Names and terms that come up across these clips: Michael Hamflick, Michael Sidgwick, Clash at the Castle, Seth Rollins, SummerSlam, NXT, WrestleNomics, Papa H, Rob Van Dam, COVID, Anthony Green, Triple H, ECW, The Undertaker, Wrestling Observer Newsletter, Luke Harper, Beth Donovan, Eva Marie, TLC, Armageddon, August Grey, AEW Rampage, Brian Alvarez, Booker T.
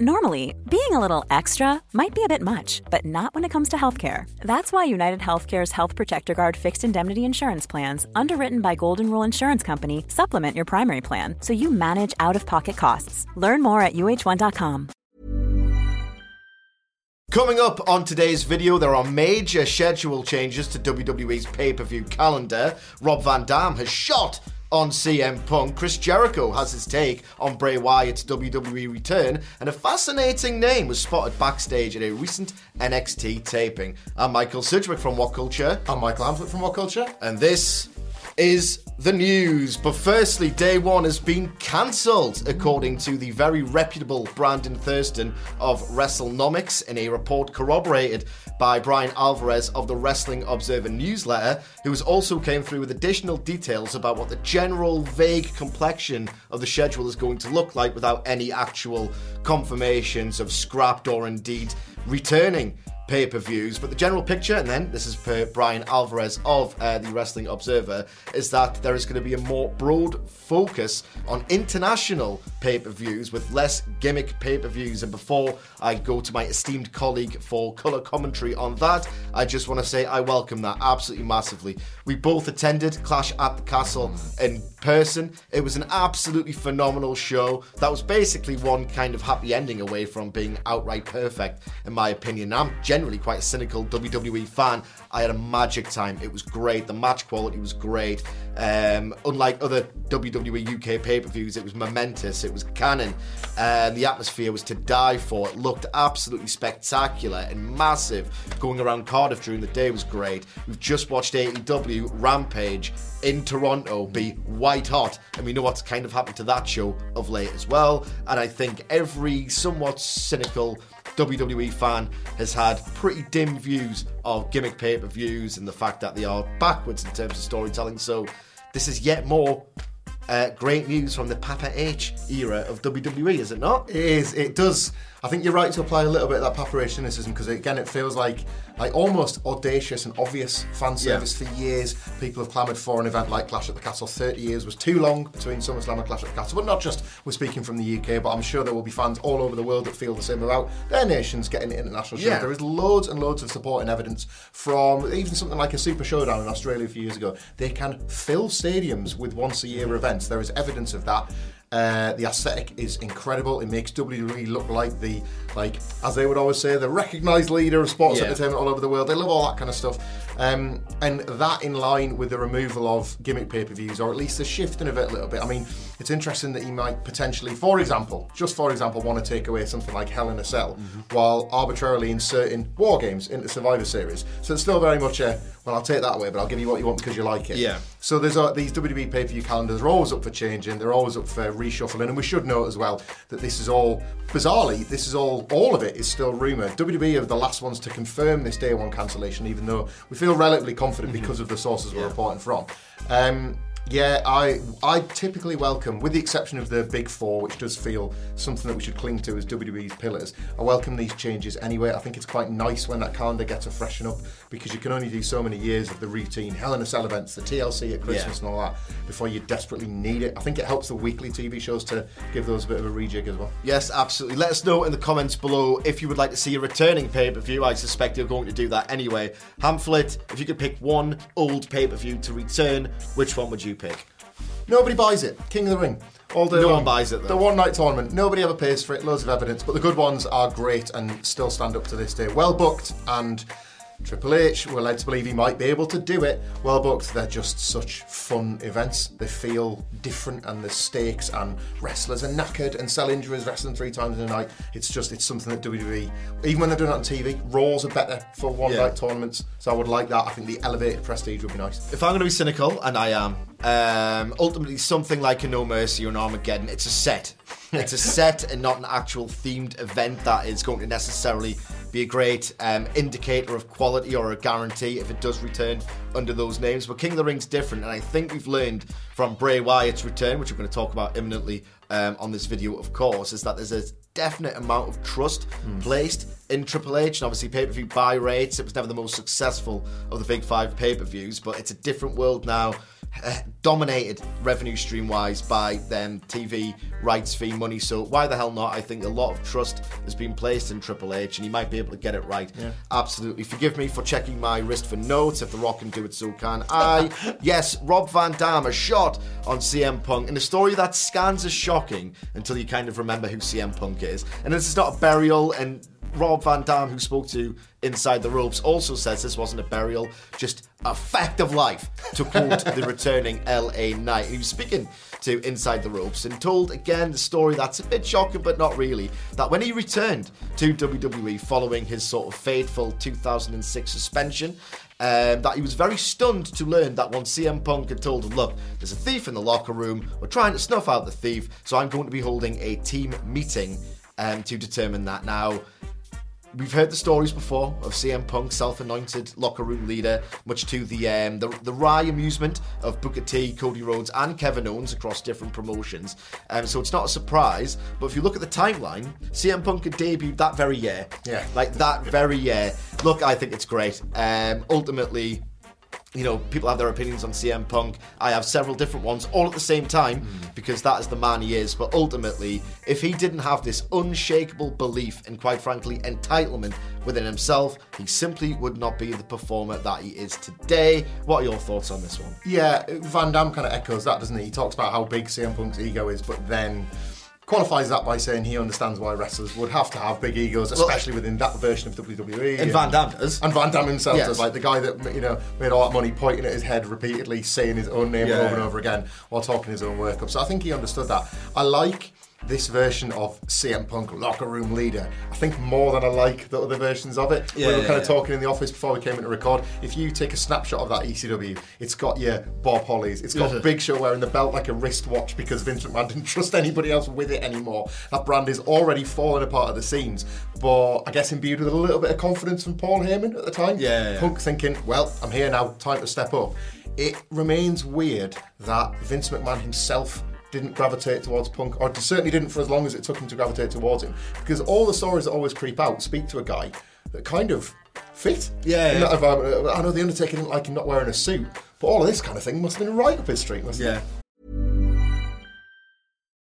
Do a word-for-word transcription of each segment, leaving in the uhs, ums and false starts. Normally, being a little extra might be a bit much, but not when it comes to healthcare. That's why United Healthcare's Health Protector Guard fixed indemnity insurance plans, underwritten by Golden Rule Insurance Company, supplement your primary plan so you manage out-of-pocket costs. Learn more at U H one dot com. Coming up on today's video, there are major schedule changes to W W E's pay-per-view calendar. Rob Van Dam has shot on C M Punk. Chris Jericho has his take on Bray Wyatt's W W E return. And a fascinating name was spotted backstage at a recent N X T taping. I'm Michael Sidgwick from What Culture. I'm Michael Hamflick from What Culture. And this is the news. But firstly, day one has been cancelled, according to the very reputable Brandon Thurston of WrestleNomics in a report corroborated by Brian Alvarez of the Wrestling Observer Newsletter, who has also came through with additional details about what the general vague complexion of the schedule is going to look like without any actual confirmations of scrapped or indeed returning pay-per-views. But the general picture, and then this is per Brian Alvarez of uh, the Wrestling Observer, is that there is going to be a more broad focus on international pay-per-views with less gimmick pay-per-views. And before I go to my esteemed colleague for colour commentary on that, I just want to say I welcome that absolutely massively. We both attended Clash at the Castle in person. It was an absolutely phenomenal show. That was basically one kind of happy ending away from being outright perfect, in my opinion. I'm generally quite a cynical W W E fan. I had a magic time. It was great. The match quality was great. Um, unlike other W W E U K pay-per-views, it was momentous. It was canon. Uh, the atmosphere was to die for. It looked absolutely spectacular and massive. Going around Cardiff during the day was great. We've just watched A E W Rampage in Toronto be white hot, and we know what's kind of happened to that show of late as well. And I think every somewhat cynical W W E fan has had pretty dim views of gimmick pay-per-views and the fact that they are backwards in terms of storytelling. So this is yet more uh, great news from the Papa H era of W W E, is it not? It is, it does. I think you're right to apply a little bit of that Papa H cynicism, because again it feels like like almost audacious and obvious fan service. Yeah. For years people have clamoured for an event like Clash at the Castle. thirty years was too long between SummerSlam and Clash at the Castle, but not just we're speaking from the U K, but I'm sure there will be fans all over the world that feel the same about their nations getting an international show. Yeah. There is loads and loads of support and evidence from even something like a Super Showdown in Australia a few years ago. They can fill stadiums with once a year events. There is evidence of that. Uh, the aesthetic is incredible. It makes W W E look like the, like as they would always say, the recognised leader of sports. Yeah. Entertainment all over the world. They love all that kind of stuff. Um, and that in line with the removal of gimmick pay-per-views, or at least the shifting of it a little bit. I mean, it's interesting that he might potentially, for example, just for example, want to take away something like Hell in a Cell, mm-hmm. while arbitrarily inserting War Games into Survivor Series. So it's still very much a, well, I'll take that away, but I'll give you what you want because you like it. Yeah. So there's uh, these W W E pay-per-view calendars are always up for changing. They're always up for reshuffling, and we should note as well that this is all, bizarrely, this is all, all of it is still rumour. W W E are the last ones to confirm this day one cancellation, even though we feel relatively confident mm-hmm. because of the sources yeah. we're reporting from. Um, yeah, I I typically welcome, with the exception of the Big Four, which does feel something that we should cling to as W W E's pillars, I welcome these changes anyway. I think it's quite nice when that calendar gets a freshen up, because you can only do so many years of the routine Hell in a Cell events, the T L C at Christmas yeah. and all that, before you desperately need it. I think it helps the weekly T V shows to give those a bit of a rejig as well. Yes, absolutely. Let us know in the comments below if you would like to see a returning pay-per-view. I suspect you're going to do that anyway. Hamflet, if you could pick one old pay-per-view to return, which one would you pick? Nobody buys it. King of the Ring. All day no long. One buys it, though. The one-night tournament. Nobody ever pays for it. Loads of evidence. But the good ones are great and still stand up to this day. Well booked, and Triple H, we're led to believe he might be able to do it. Well booked. They're just such fun events. They feel different, and the stakes, and wrestlers are knackered and sell injuries wrestling three times in a night. It's just, it's something that W W E, even when they're doing it on T V, Raws are better for one-night yeah. tournaments. So I would like that. I think the elevated prestige would be nice. If I'm going to be cynical, and I am, Um, ultimately, something like a No Mercy or an Armageddon, it's a set. It's a set and not an actual themed event that is going to necessarily be a great um, indicator of quality or a guarantee if it does return under those names. But King of the Ring's different, and I think we've learned from Bray Wyatt's return, which we're going to talk about imminently um, on this video, of course, is that there's a definite amount of trust mm. placed in Triple H, and obviously pay-per-view buy rates. It was never the most successful of the big five pay-per-views, but it's a different world now. uh, dominated revenue stream-wise by them T V rights fee money, so why the hell not? I think a lot of trust has been placed in Triple H, and he might be able to get it right. Yeah. Absolutely. Forgive me for checking my wrist for notes. If The Rock can do it, so can I. Yes, Rob Van Dam, a shot on C M Punk, and a story that scans as shocking until you kind of remember who C M Punk is. And this is not a burial, and Rob Van Dam, who spoke to Inside the Ropes, also says this wasn't a burial, just a fact of life, to quote the returning L A Knight. He was speaking to Inside the Ropes and told again the story that's a bit shocking but not really, that when he returned to W W E following his sort of fateful two thousand six suspension, Um, that he was very stunned to learn that once C M Punk had told him, look, there's a thief in the locker room, we're trying to snuff out the thief, so I'm going to be holding a team meeting um, to determine that. Now, we've heard the stories before of C M Punk, self-anointed locker room leader, much to the um, the, the wry amusement of Booker T, Cody Rhodes and Kevin Owens across different promotions. Um, so it's not a surprise, but if you look at the timeline, C M Punk had debuted that very year. Yeah. Like that very year. Look, I think it's great. Um, ultimately, you know, people have their opinions on C M Punk. I have several different ones, all at the same time, mm. because that is the man he is. But ultimately, if he didn't have this unshakable belief and, quite frankly, entitlement within himself, he simply would not be the performer that he is today. What are your thoughts on this one? Yeah, Van Damme kind of echoes that, doesn't he? He talks about how big C M Punk's ego is, but then qualifies that by saying he understands why wrestlers would have to have big egos, especially well, within that version of W W E. And Van Damme does. And Van Damme himself yes. does. Like the guy that, you know, made all that money pointing at his head repeatedly, saying his own name yeah. over and over again while talking his own work up. So I think he understood that. I like this version of C M Punk, locker room leader, I think more than I like the other versions of it. Yeah, we were yeah, kind of yeah. talking in the office before we came in to record. If you take a snapshot of that E C W, it's got your Bob Hollies, it's got Big Show wearing the belt like a wristwatch because Vince McMahon didn't trust anybody else with it anymore. That brand is already falling apart at the seams, but I guess imbued with a little bit of confidence from Paul Heyman at the time. Yeah, yeah. Punk thinking, well, I'm here now, time to step up. It remains weird that Vince McMahon himself didn't gravitate towards Punk, or certainly didn't for as long as it took him to gravitate towards him, because all the stories that always creep out speak to a guy that kind of fit. Yeah. In yeah. That environment. I know The Undertaker didn't like him not wearing a suit, but all of this kind of thing must have been right up his street, mustn't yeah. it?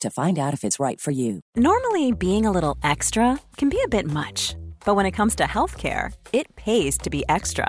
to find out if it's right for you. Normally, being a little extra can be a bit much, but when it comes to healthcare, it pays to be extra.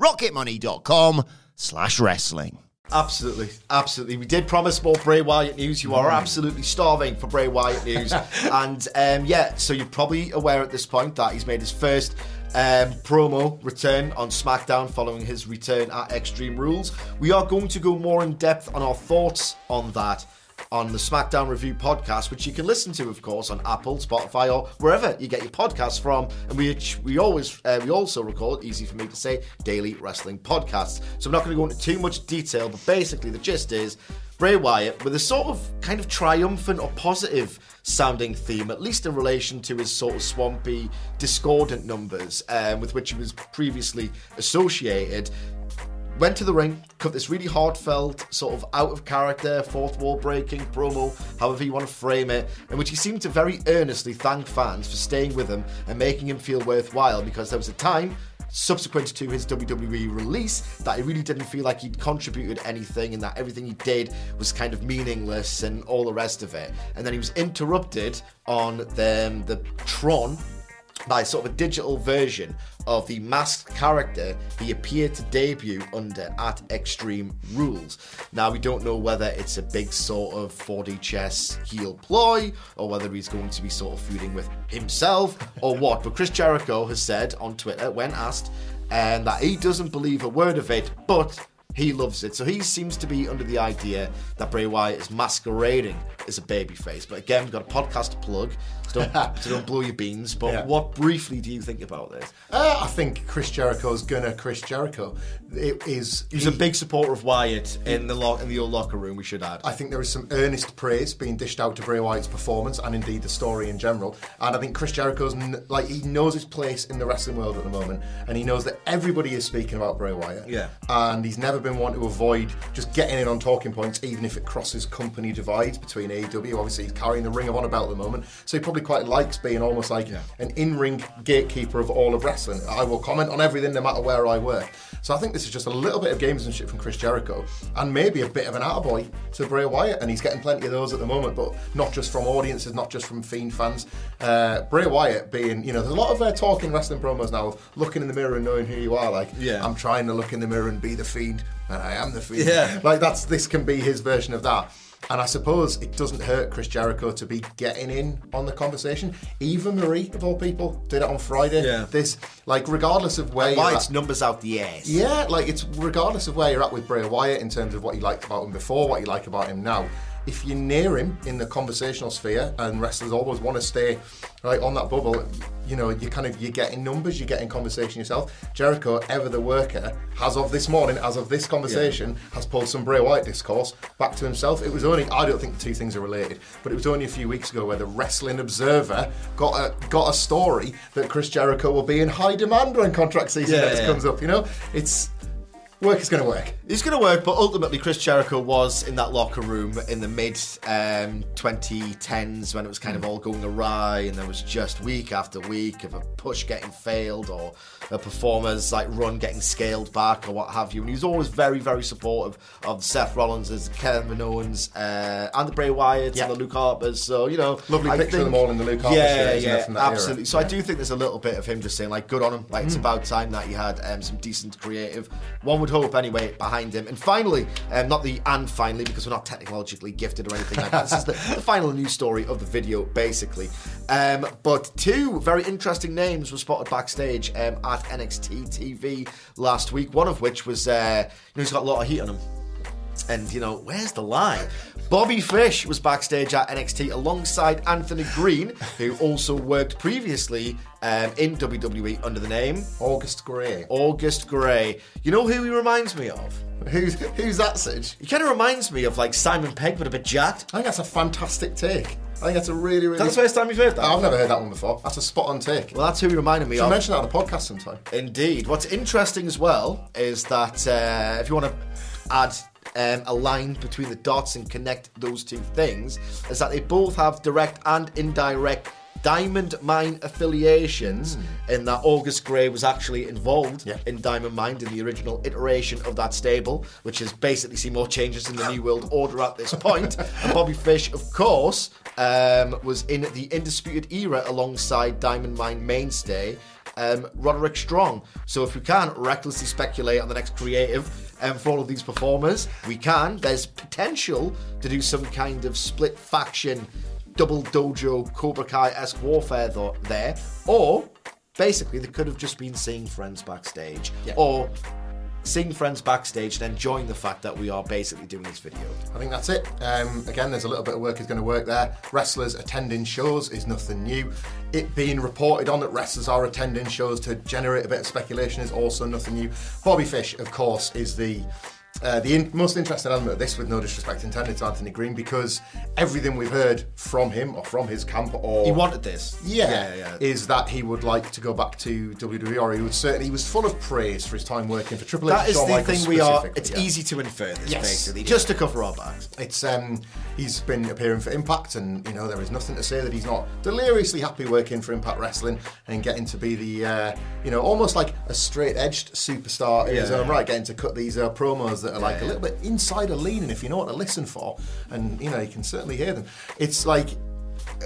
rocketmoney.com slash wrestling. Absolutely, absolutely. We did promise more Bray Wyatt news. You are absolutely starving for Bray Wyatt news. And um, yeah, so you're probably aware at this point that he's made his first um, promo return on SmackDown following his return at Extreme Rules. We are going to go more in depth on our thoughts on that on the SmackDown Review podcast, which you can listen to, of course, on Apple, Spotify, or wherever you get your podcasts from. And we we always uh, we also record, easy for me to say, daily wrestling podcasts. So I'm not going to go into too much detail, but basically the gist is Bray Wyatt, with a sort of kind of triumphant or positive sounding theme, at least in relation to his sort of swampy, discordant numbers um, with which he was previously associated, went to the ring, cut this really heartfelt, sort of out-of-character, fourth-wall-breaking promo, however you want to frame it, in which he seemed to very earnestly thank fans for staying with him and making him feel worthwhile, because there was a time subsequent to his W W E release that he really didn't feel like he'd contributed anything and that everything he did was kind of meaningless and all the rest of it. And then he was interrupted on the, the Tron by sort of a digital version of the masked character he appeared to debut under at Extreme Rules. Now, we don't know whether it's a big sort of four D chess heel ploy or whether he's going to be sort of feuding with himself or what, but Chris Jericho has said on Twitter, when asked, and um, that he doesn't believe a word of it, but he loves it. So he seems to be under the idea that Bray Wyatt is masquerading as a babyface. But again, we've got a podcast to plug, so don't, so don't blow your beans. But yeah. What briefly do you think about this? Uh, I think Chris Jericho's gonna Chris Jericho. It is He's he, a big supporter of Wyatt in the lo- in the old locker room, we should add. I think there is some earnest praise being dished out to Bray Wyatt's performance and indeed the story in general. And I think Chris Jericho's, like, he knows his place in the wrestling world at the moment, and he knows that everybody is speaking about Bray Wyatt. Yeah. And he's never been been wanting to avoid just getting in on talking points, even if it crosses company divides between A E W. Obviously, he's carrying the Ring of Honor belt at the moment, so he probably quite likes being almost like yeah. an in-ring gatekeeper of all of wrestling. I will comment on everything no matter where I work. So I think this is just a little bit of gamesmanship from Chris Jericho and maybe a bit of an attaboy to Bray Wyatt, and he's getting plenty of those at the moment, but not just from audiences, not just from Fiend fans. Uh, Bray Wyatt being, you know, there's a lot of uh, talking wrestling promos now of looking in the mirror and knowing who you are, like, yeah. I'm trying to look in the mirror and be the Fiend, and I am the Fiend. Yeah. Like, that's this can be his version of that. And I suppose it doesn't hurt Chris Jericho to be getting in on the conversation. Eva Marie, of all people, did it on Friday. Yeah. This, like, regardless of where you're at, numbers out the ass. Yeah, like, it's regardless of where you're at with Bray Wyatt in terms of what you liked about him before, what you like about him now. If you're near him in the conversational sphere, and wrestlers always want to stay right on that bubble, you know, you kind of you're getting numbers, you're getting conversation yourself. Jericho, ever the worker, as of this morning, as of this conversation, yeah. has pulled some Bray Wyatt discourse back to himself. It was only I don't think the two things are related, but it was only a few weeks ago where the Wrestling Observer got a got a story that Chris Jericho will be in high demand when contract season yeah, next yeah. comes up. You know, it's. Work is going to work. It's going to work, but ultimately Chris Jericho was in that locker room in the mid-twenty-tens um, when it was kind of all going awry, and there was just week after week of a push getting failed or a performer's like run getting scaled back or what have you. And he was always very, very supportive of Seth Rollins, Kevin Owens, uh, and the Bray Wyatts yeah. and the Luke Harpers. So, you know, lovely I picture think, of them all in the Luke Harper yeah, series. Yeah, yeah, absolutely. Era. So yeah. I do think there's a little bit of him just saying, like, good on him. Like, mm. it's about time that he had um, some decent creative. One would hope anyway behind him. And finally, um, not the and finally, because we're not technologically gifted or anything like that. This is the, the final news story of the video, basically. Um, but two very interesting names were spotted backstage um, at N X T T V last week. One of which was, uh, you know, he's got a lot of heat on him. And, you know, where's the line? Bobby Fish was backstage at N X T alongside Anthony Green, who also worked previously um, in W W E under the name... August Grey. August Grey. You know who he reminds me of? Who's who's that, Sidge? He kind of reminds me of like Simon Pegg, but a bit jacked. I think that's a fantastic take. I think that's a really, really... That's the first time you've heard that? I've never heard that one before. That's a spot-on take. Well, that's who he reminded me of. You should mention that on the podcast sometime. Indeed. What's interesting as well is that uh, if you want to add um, a line between the dots and connect those two things, is that they both have direct and indirect Diamond Mine affiliations, mm. in that August Grey was actually involved yeah. in Diamond Mine in the original iteration of that stable, which has basically seen more changes in the New World Order at this point. And Bobby Fish, of course, um, was in the Undisputed Era alongside Diamond Mine mainstay um, Roderick Strong. So if we can recklessly speculate on the next creative um, for all of these performers, we can. There's potential to do some kind of split faction double dojo Cobra Kai-esque warfare though, there, or basically they could have just been seeing friends backstage, yeah. or seeing friends backstage and enjoying the fact that we are basically doing this video. I think that's it. Um, again, there's a little bit of work is going to work there. Wrestlers attending shows is nothing new. It being reported on that wrestlers are attending shows to generate a bit of speculation is also nothing new. Bobby Fish, of course, is the... Uh, the in- most interesting element of this, with no disrespect intended to Anthony Green, because everything we've heard from him or from his camp, or he wanted this, yeah, yeah, yeah. is that he would like to go back to W W E, or he would certainly. He was full of praise for his time working for Triple H. That is Shawn the Michaels thing we are. It's yeah. easy to infer this, yes. basically, just to cover our backs. It's um, he's been appearing for Impact, and you know there is nothing to say that he's not deliriously happy working for Impact Wrestling and getting to be the uh, you know almost like a straight-edged superstar in yeah. his own right, getting to cut these uh, promos. That are like yeah, yeah. a little bit insider leaning, if you know what to listen for, and you know you can certainly hear them. It's like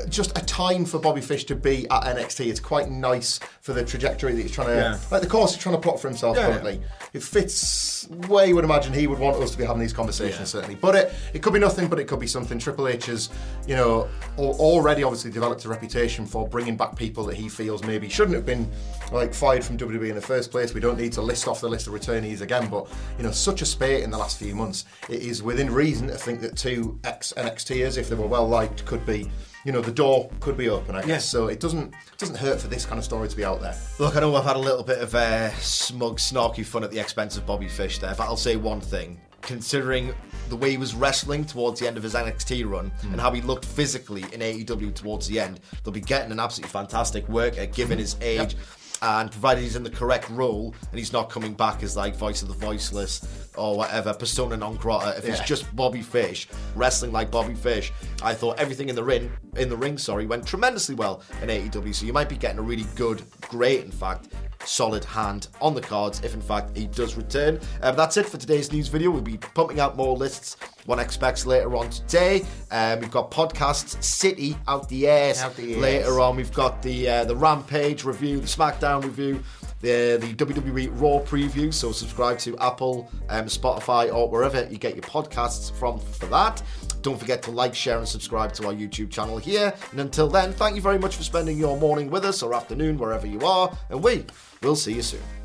just a time for Bobby Fish to be at N X T. It's quite nice for the trajectory that he's trying to, yeah. like the course he's trying to plot for himself yeah, currently. Yeah. It fits where you would imagine he would want us to be having these conversations, yeah. certainly. But it it could be nothing, but it could be something. Triple H has, you know, already obviously developed a reputation for bringing back people that he feels maybe shouldn't have been like fired from W W E in the first place. We don't need to list off the list of returnees again, but you know, such a spate in the last few months. It is within reason to think that two ex-N X T ers, if they were well liked, could be. You know, the door could be open, I guess. Yeah. So it doesn't it doesn't hurt for this kind of story to be out there. Look, I know I've had a little bit of uh, smug, snarky fun at the expense of Bobby Fish there, but I'll say one thing. Considering the way he was wrestling towards the end of his N X T run mm. and how he looked physically in A E W towards the end, they'll be getting an absolutely fantastic worker given his age. Yep. And provided he's in the correct role and he's not coming back as like voice of the voiceless or whatever, persona non grata, if yeah. it's just Bobby Fish wrestling like Bobby Fish, I thought everything in the ring in the ring sorry went tremendously well in A E W, so you might be getting a really good, great in fact solid hand on the cards if in fact he does return. Um, that's it for today's news video. We'll be pumping out more lists one expects later on today. Um, we've got Podcast City out the ass later on. We've got the uh, the Rampage review, the SmackDown review, the the W W E Raw preview, so subscribe to Apple, um, Spotify or wherever you get your podcasts from for that. Don't forget to like, share and subscribe to our YouTube channel here, and until then, thank you very much for spending your morning with us or afternoon wherever you are, and we will see you soon.